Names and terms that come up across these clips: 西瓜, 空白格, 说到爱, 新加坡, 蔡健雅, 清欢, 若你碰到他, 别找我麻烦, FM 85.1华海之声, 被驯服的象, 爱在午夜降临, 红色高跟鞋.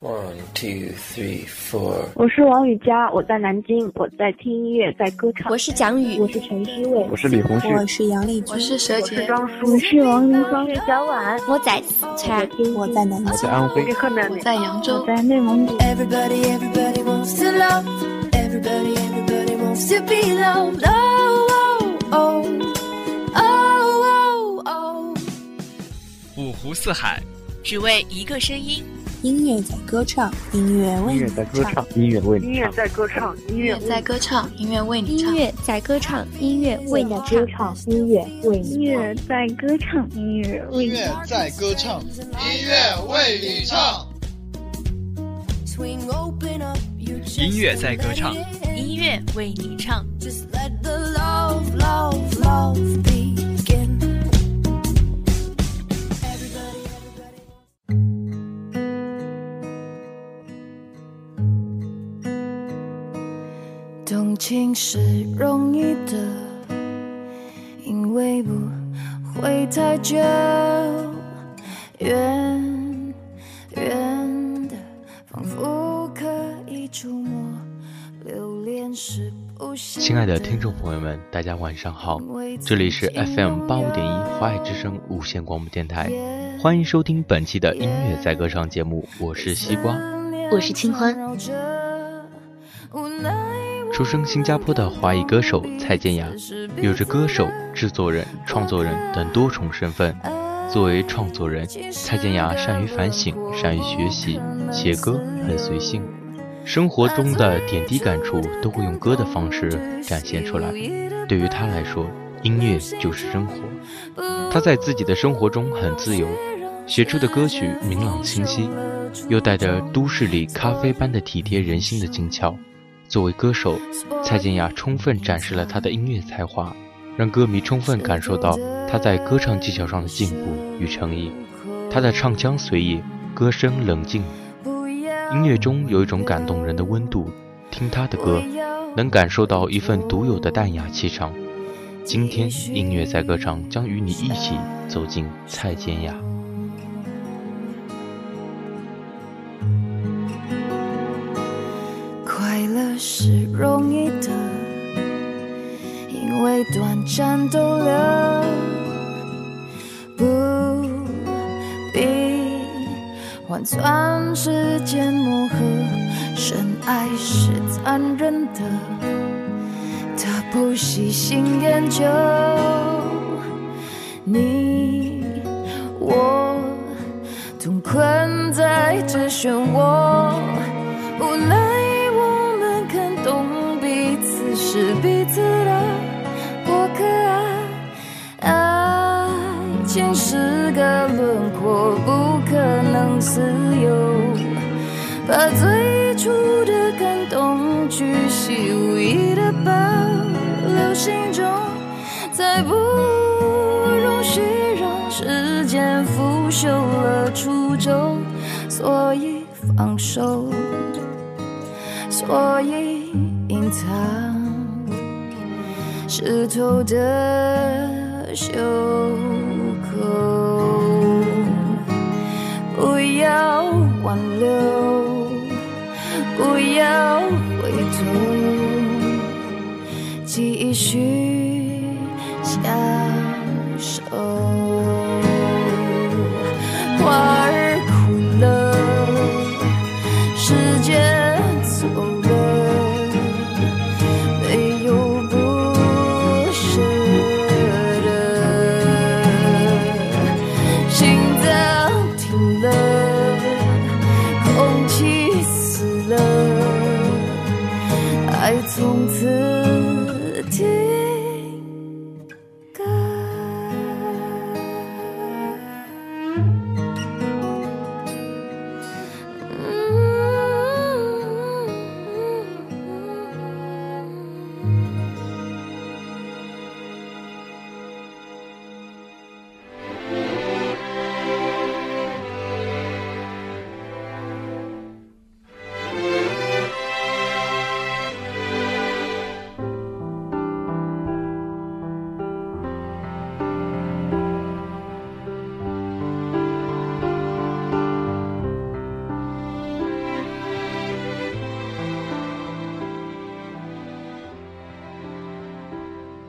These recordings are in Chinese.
1, 2, 3, 4。我是王雨佳，我在南京，我在听音乐，在歌唱。我是蒋宇，我是陈诗蔚，我是李红旭，我是杨丽君，我是佘洁，我是张舒，我是王林芳、小婉，我在四川，我在南京，我在安徽，我在扬州，我在内蒙古。Everybody, everybody wants to love. Everybody, everybody wants to be loved. Oh, oh, oh, oh, oh. 五湖四海，只为一个声音。音乐在歌唱，音乐为你唱，音乐为你唱，音乐在歌唱，音乐在歌唱，音乐为你唱，音乐在歌唱，音乐为你唱，音乐为你唱，音乐在歌唱，音乐为你唱，音乐在歌唱，音乐为你唱，音乐在歌唱，音乐为你唱。动情是容易的，因为不会太久，远远的仿佛可以触摸，留恋是不行。亲爱的听众朋友们，大家晚上好，这里是 FM 85.1华海之声无线广播电台，欢迎收听本期的音乐在歌唱节目，我是西瓜，我是清欢。出生新加坡的华裔歌手蔡健雅，有着歌手、制作人、创作人等多重身份。作为创作人，蔡健雅善于反省，善于学习，写歌很随性，生活中的点滴感触都会用歌的方式展现出来。对于她来说，音乐就是生活。她在自己的生活中很自由，写出的歌曲明朗清晰，又带着都市里咖啡般的体贴人心的精巧。作为歌手，蔡健雅充分展示了她的音乐才华，让歌迷充分感受到她在歌唱技巧上的进步与诚意。她的唱腔随意，歌声冷静，音乐中有一种感动人的温度，听她的歌能感受到一份独有的淡雅气场。今天音乐在歌唱将与你一起走进蔡健雅。是容易的，因为短暂逗留，不必换算时间磨合。深爱是残忍的，他不喜新厌旧，你我总困在这漩涡，无奈是彼此的过客啊，爱情是个轮廓，不可能自由，把最初的感动去细无意的保留心中，才不容许让时间腐朽了初衷，所以放手，所以隐藏湿透的袖口，不要挽留，不要回头，继续享受。花儿枯了，时间走了，没有从此停歌。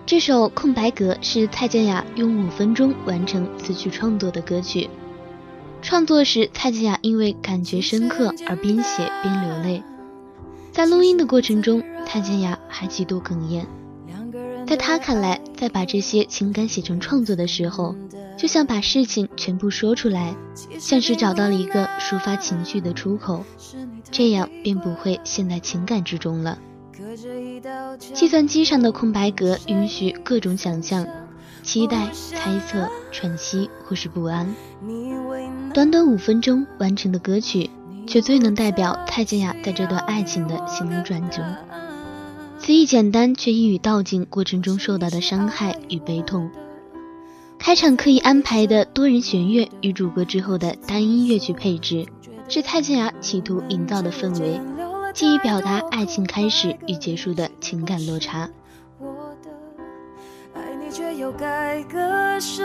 这首《空白格》是蔡健雅用5分钟完成词曲创作的歌曲。创作时，蔡健雅因为感觉深刻而边写边流泪。在录音的过程中，蔡健雅还几度哽咽。在她看来，在把这些情感写成创作的时候，就像把事情全部说出来，像是找到了一个抒发情绪的出口，这样便不会陷在情感之中了。计算机上的空白格允许各种想象、期待、猜测、喘息或是不安。短短5分钟完成的歌曲，却最能代表蔡健雅在这段爱情的心理转折。词意简单，却一语道尽过程中受到的伤害与悲痛。开场刻意安排的多人弦乐与主歌之后的单音乐曲配置，是蔡健雅企图营造的氛围，既表达爱情开始与结束的情感落差。我的爱你却又该割舍，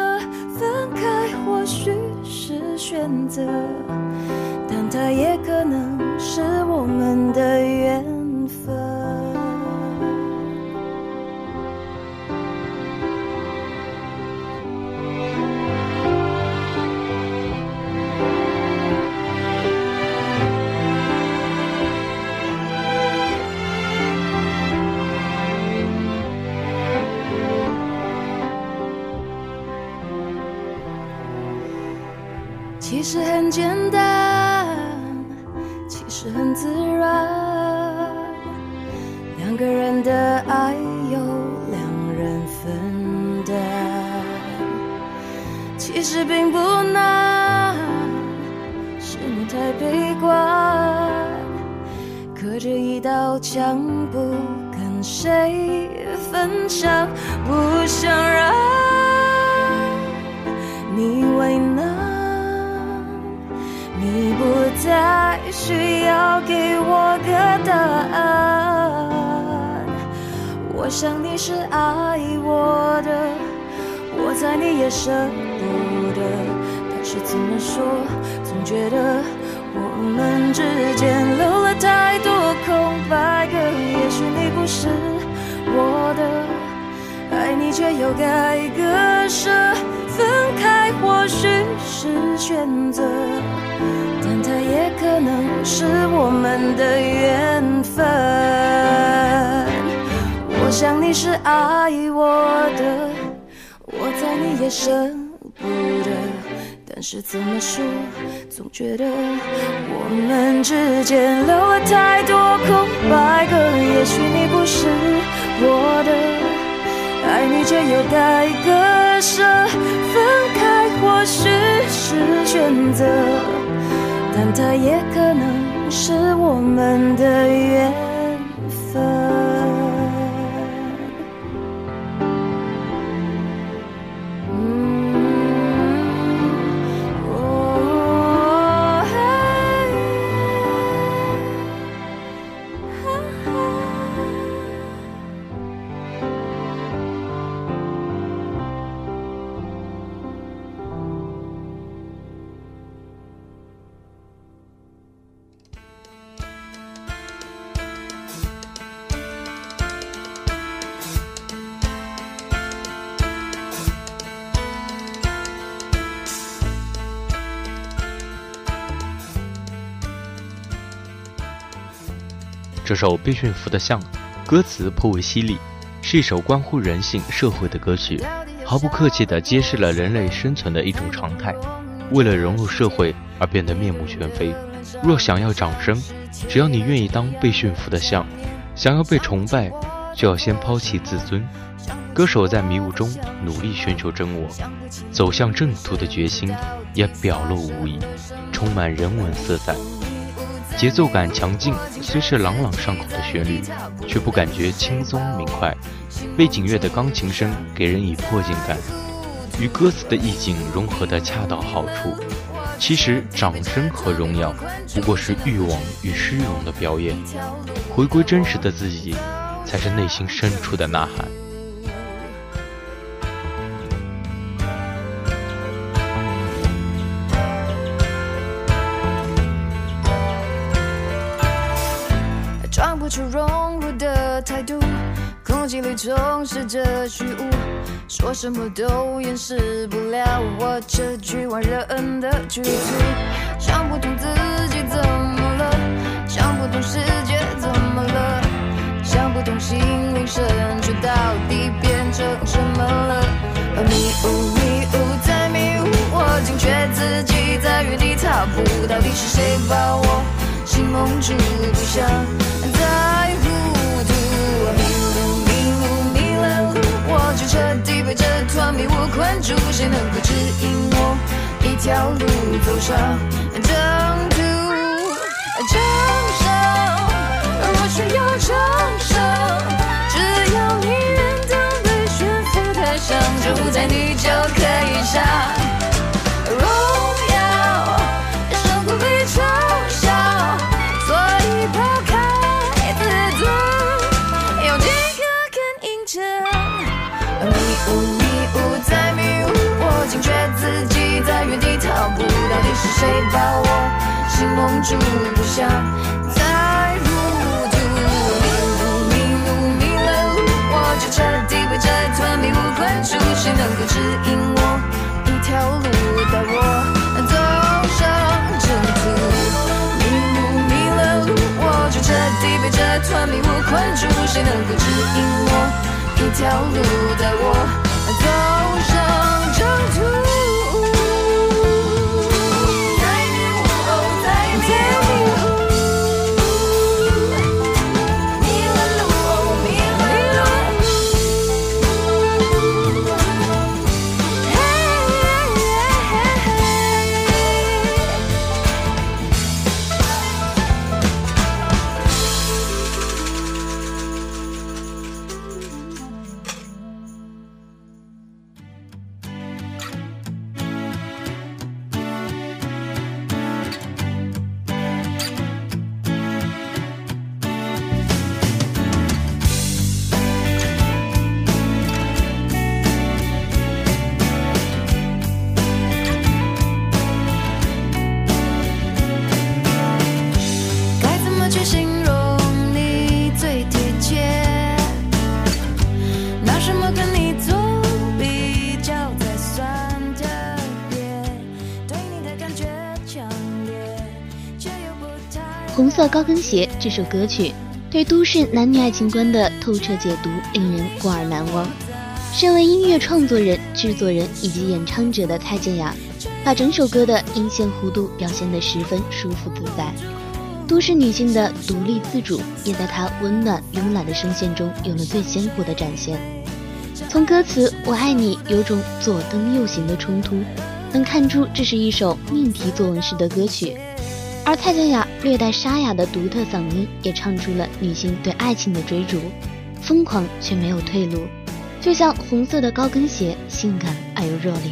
分开或许是选择，但它也可能是我们的缘分。其实很简单，其实很自然，两个人的爱由两人分担。其实并不难，是你太悲观，隔着一道墙不跟谁分享，不想让你为难。你不再需要给我个答案，我想你是爱我的，我猜你也舍不得，但是怎么说，总觉得我们之间留了太多空白格。也许你不是我的，爱你却又该割舍，分开或许是选择，但它也可能是我们的缘分。我想你是爱我的，我猜你也舍不得，但是怎么说，总觉得我们之间留了太多空白格。也许你不是我的，爱你却又该割舍，分开或许是选择，但它也可能是我们的缘分。这首《被驯服的象》歌词颇为犀利，是一首关乎人性社会的歌曲，毫不客气地揭示了人类生存的一种常态，为了融入社会而变得面目全非。若想要长生，只要你愿意当被驯服的象，想要被崇拜，就要先抛弃自尊。歌手在迷雾中努力寻求真我，走向正途的决心也表露无遗，充满人文色彩。节奏感强劲，虽是朗朗上口的旋律，却不感觉轻松明快。背景乐的钢琴声给人以迫近感，与歌词的意境融合得恰到好处。其实掌声和荣耀不过是欲望与虚荣的表演，回归真实的自己，才是内心深处的呐喊。装不出融入的态度，空气里充斥着虚无，说什么都掩饰不了我这局外人的局促。想不通自己怎么了，想不通世界怎么了，想不通心灵深处到底变成什么了。迷雾迷雾再迷雾，我惊觉自己在原地踏步，到底是谁把我心蒙住，不想再糊涂。迷了路，我就彻底被这团迷雾困住，谁能够指引我一条路走上征途？承受，我需要承受，只要你愿当被悬浮台上，就不在你就可以上。是谁把我心蒙住，不想再糊涂。迷了路，我就彻底被这团迷雾困住，谁能够指引我一条路，带我走上征途？迷了路，我就彻底被这团迷雾困住，谁能够指引我一条路，带我走上征途？红色高跟鞋这首歌曲对都市男女爱情观的透彻解读令人过而难忘。身为音乐创作人、制作人以及演唱者的蔡健雅，把整首歌的音线弧度表现得十分舒服自在。都市女性的独立自主也在她温暖慵懒的声线中有了最鲜活的展现。从歌词我爱你有种左灯右行的冲突，能看出这是一首命题作文式的歌曲。而蔡健雅略带沙哑的独特嗓音也唱出了女性对爱情的追逐，疯狂却没有退路，就像红色的高跟鞋，性感而又热烈。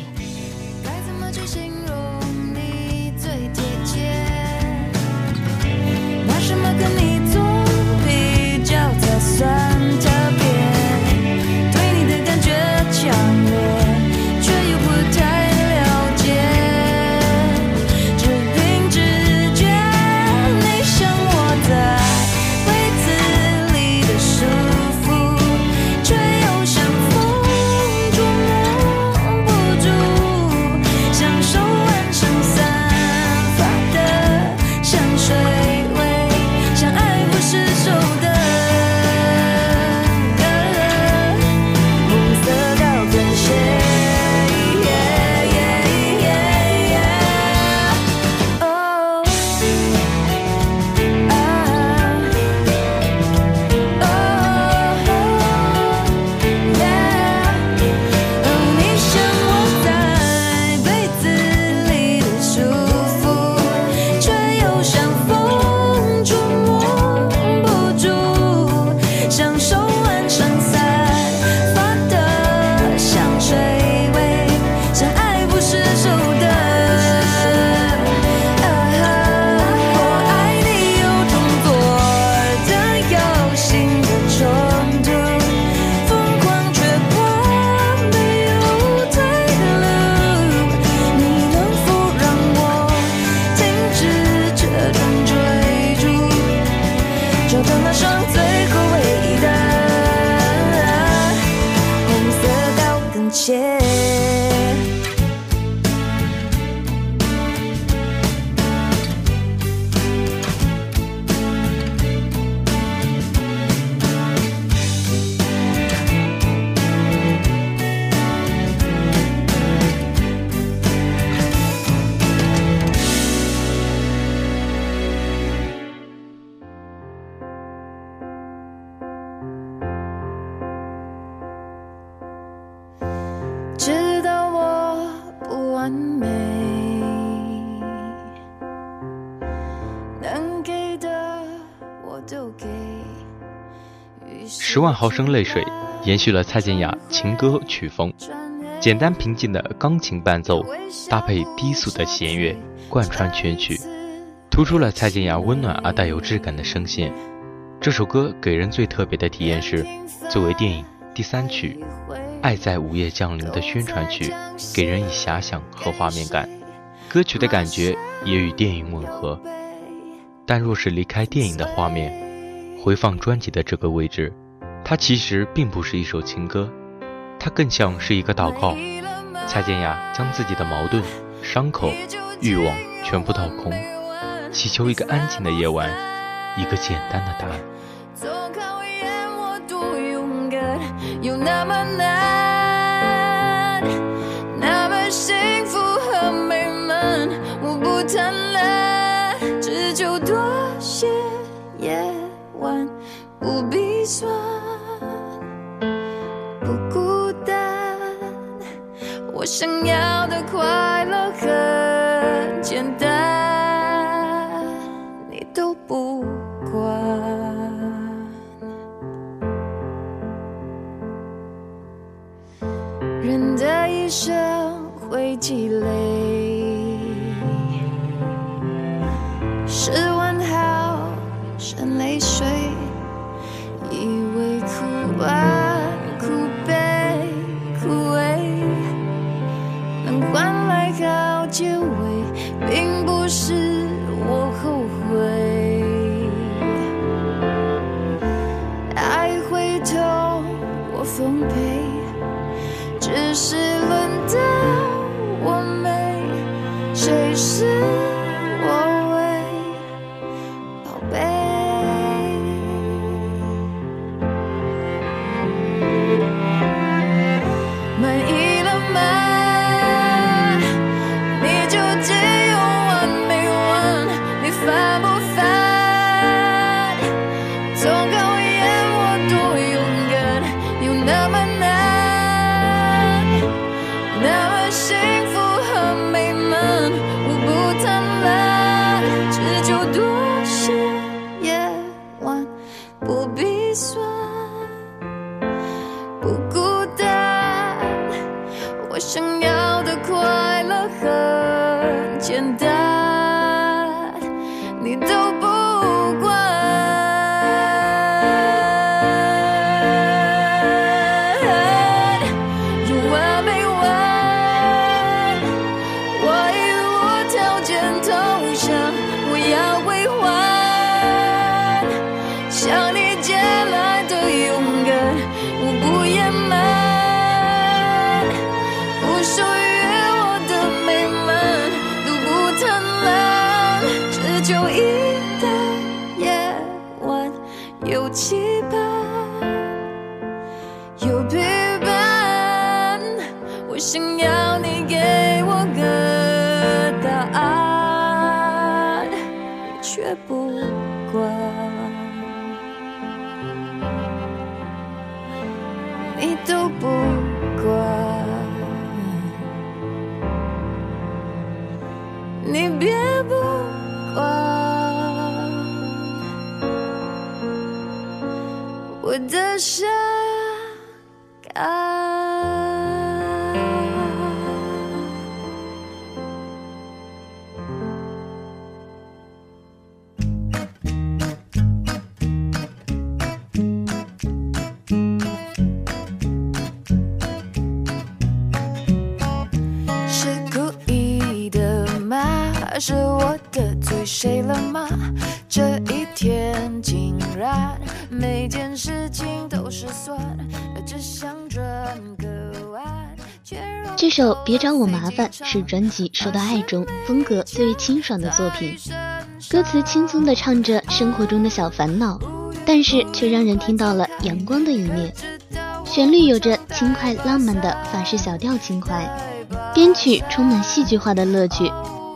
该怎么去形容你最贴切？拿什么跟你做比较才算特别？对你的感觉强烈。就当那双最后唯一的10万毫升泪水延续了蔡健雅情歌曲风，简单平静的钢琴伴奏搭配低速的弦乐贯穿全曲，突出了蔡健雅温暖而带有质感的声线。这首歌给人最特别的体验是，作为电影第3曲《爱在午夜降临》的宣传曲，给人以遐想和画面感，歌曲的感觉也与电影吻合。但若是离开电影的画面，回放专辑的这个位置，它其实并不是一首情歌，它更像是一个祷告。蔡健雅将自己的矛盾、伤口、欲望全部倒空，祈求一个安静的夜晚，一个简单的答案。总考验我多勇敢，有那么难，那么幸福和美满，我不贪婪，只求多些夜晚不必算不孤单，我想要的快乐很简单，你都不管。人的一生会积累10万毫升泪水，以为哭完哭悲枯萎能换来好结尾，并不是我后悔，爱会痛我奉陪，只是轮到我没谁是我为宝贝。满意了吗？你究竟有完没完？你烦不烦？总考验我多勇敢，有那么难，那么幸福和美满，我不贪婪，只求多些夜晚不必算不孤单，我想要的快乐很简单，你都不想你借来的勇敢，我不掩瞒，不属于我的美满都不贪婪，只求一个夜晚有期盼有陪伴，我想要你给我个答案，你却不管，你都不管，你别不管，我的伤感是我的罪，谁了吗？这一天竟然每件事情都是算，只想转个弯。这首《别找我麻烦》是专辑《说到爱》中风格最为清爽的作品，歌词轻松地唱着生活中的小烦恼，但是却让人听到了阳光的一面。旋律有着轻快浪漫的法式小调情怀，编曲充满戏剧化的乐趣，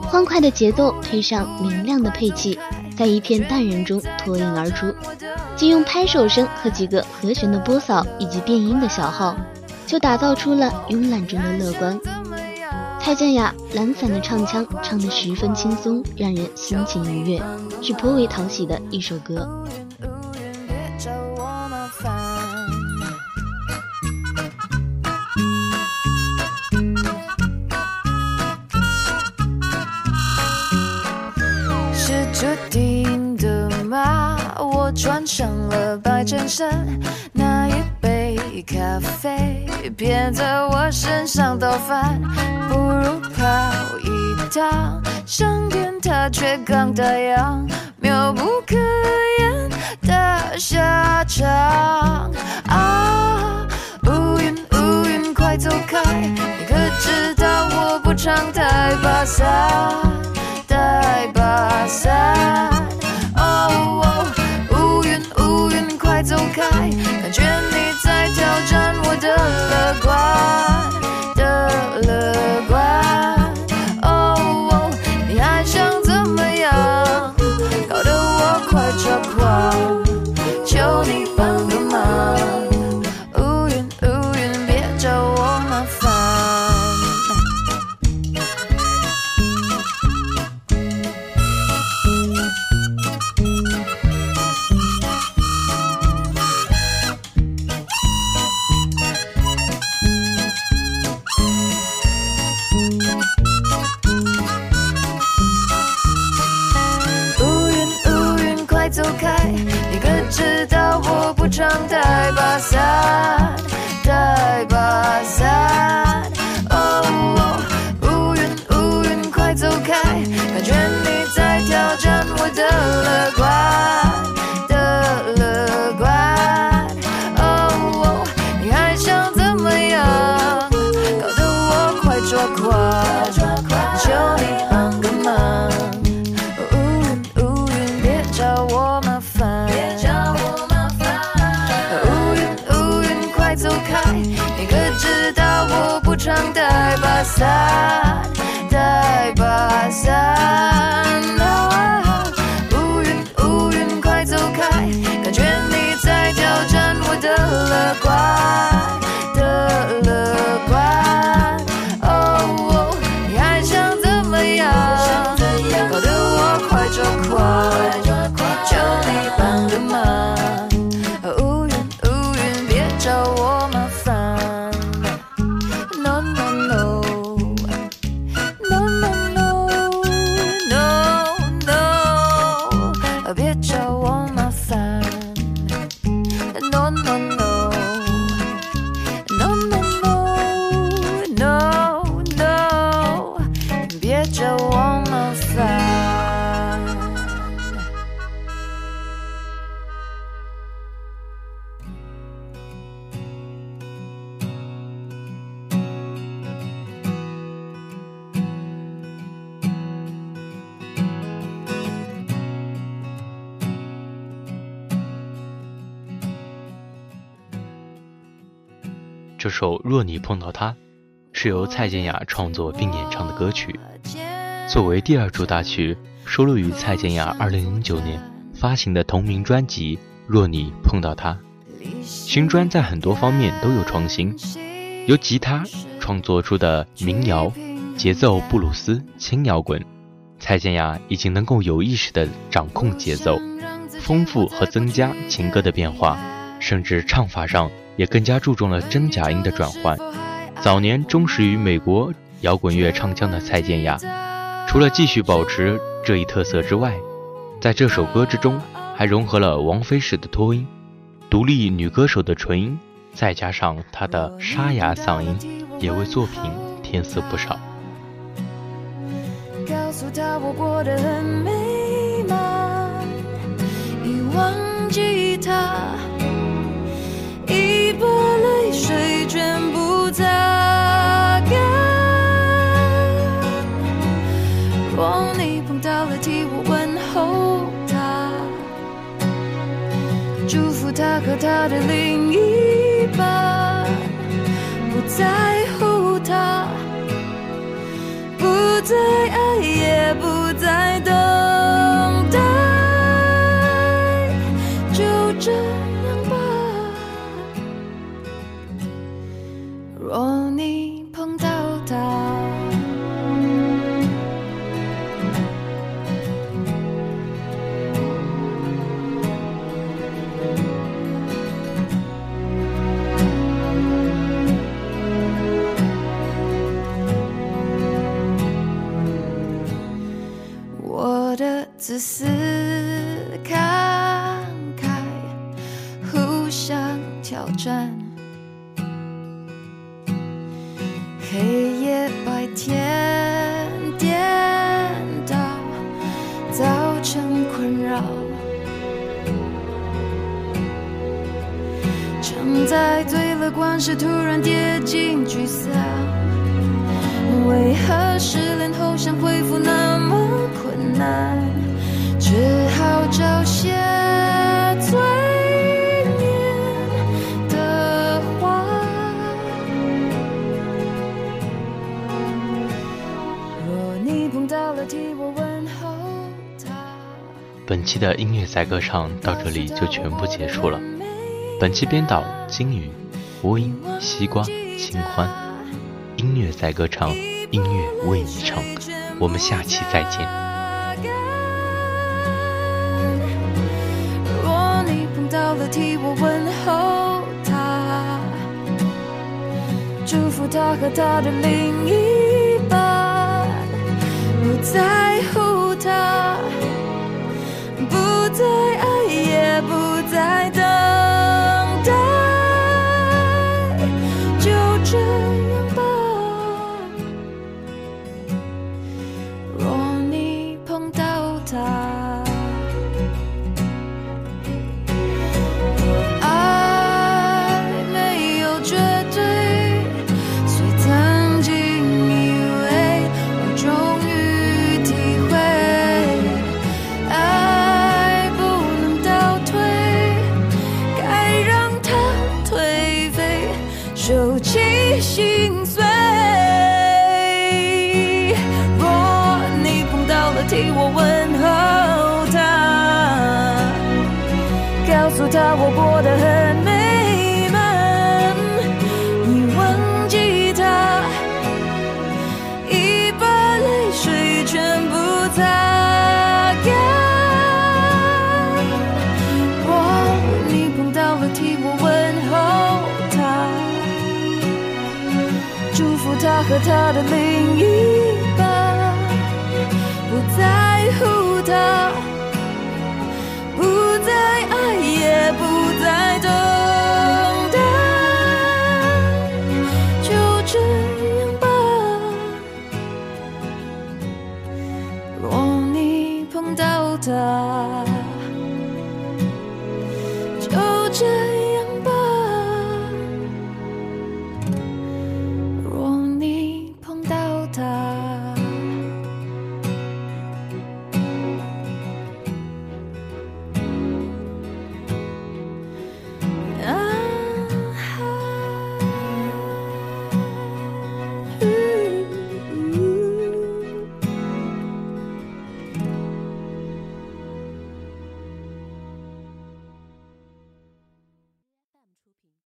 欢快的节奏配上明亮的配器，在一片淡然中脱颖而出，借用拍手声和几个和弦的拨扫以及变音的小号，就打造出了慵懒中的乐观。蔡健雅懒散的唱腔唱得十分轻松，让人心情愉悦，是颇为讨喜的一首歌。穿上了白衬衫，那一杯咖啡撇在我身上倒翻，不如跑一趟，商店它却刚打烊，妙不可言的下场啊！乌云乌云快走开，你可知道我不常带把伞，带把伞。走开，感觉你在挑战我的乐观的乐观。哦，你还想怎么样？搞得我快抓狂，求你帮个忙。乌云乌云，别找我麻烦。走开，你可知道我不常带把伞，带把伞。哦，乌云乌云快走开，感觉你在挑战我的乐观的乐观。哦，你还想怎么样？搞得我快抓狂，求你帮个忙。你可知道我不常带把伞，带把伞。乌云乌云快走开，感觉你在挑战我的乐观的乐观。哦，你还想怎么样？搞得我快抓狂，求你帮个忙。这首《若你碰到他》是由蔡健雅创作并演唱的歌曲，作为第二主打曲收录于蔡健雅2009年发行的同名专辑《若你碰到他》。新专在很多方面都有创新，由吉他创作出的民谣、节奏布鲁斯、轻摇滚，蔡健雅已经能够有意识地掌控节奏，丰富和增加情歌的变化，甚至唱法上也更加注重了真假音的转换。早年忠实于美国摇滚乐唱腔的蔡健雅，除了继续保持这一特色之外，在这首歌之中还融合了王菲式的拖音、独立女歌手的纯音，再加上她的沙哑嗓音，也为作品添色不少。告诉她我过得很美满，已忘记她把泪水全部擦干。若你碰到了，替我问候他，祝福他和他的另一半，不在乎他，不再爱，也不再等待，就这样吧。若你碰到他，我的自私，看看转，黑夜白天颠倒，造成困扰，常在最乐观时突然跌进沮丧。为何失恋后想恢复那么困难？只好找些催眠的话。若你碰到了，替我问候他。本期的音乐载歌唱到这里就全部结束了。本期编导金鱼，播音西瓜清欢，音乐载歌唱，音乐为你唱，我们下期再见。到了替我问候他，祝福他和他的另一半，不在乎他，不再爱也不再等待，就这样吧。若你碰到他，受其心碎。若你碰到了，替我问候他，告诉他我过得很美满。你忘记他，一把泪水全部擦干。若你碰到了，替我问候他，祝福他和他的另一半。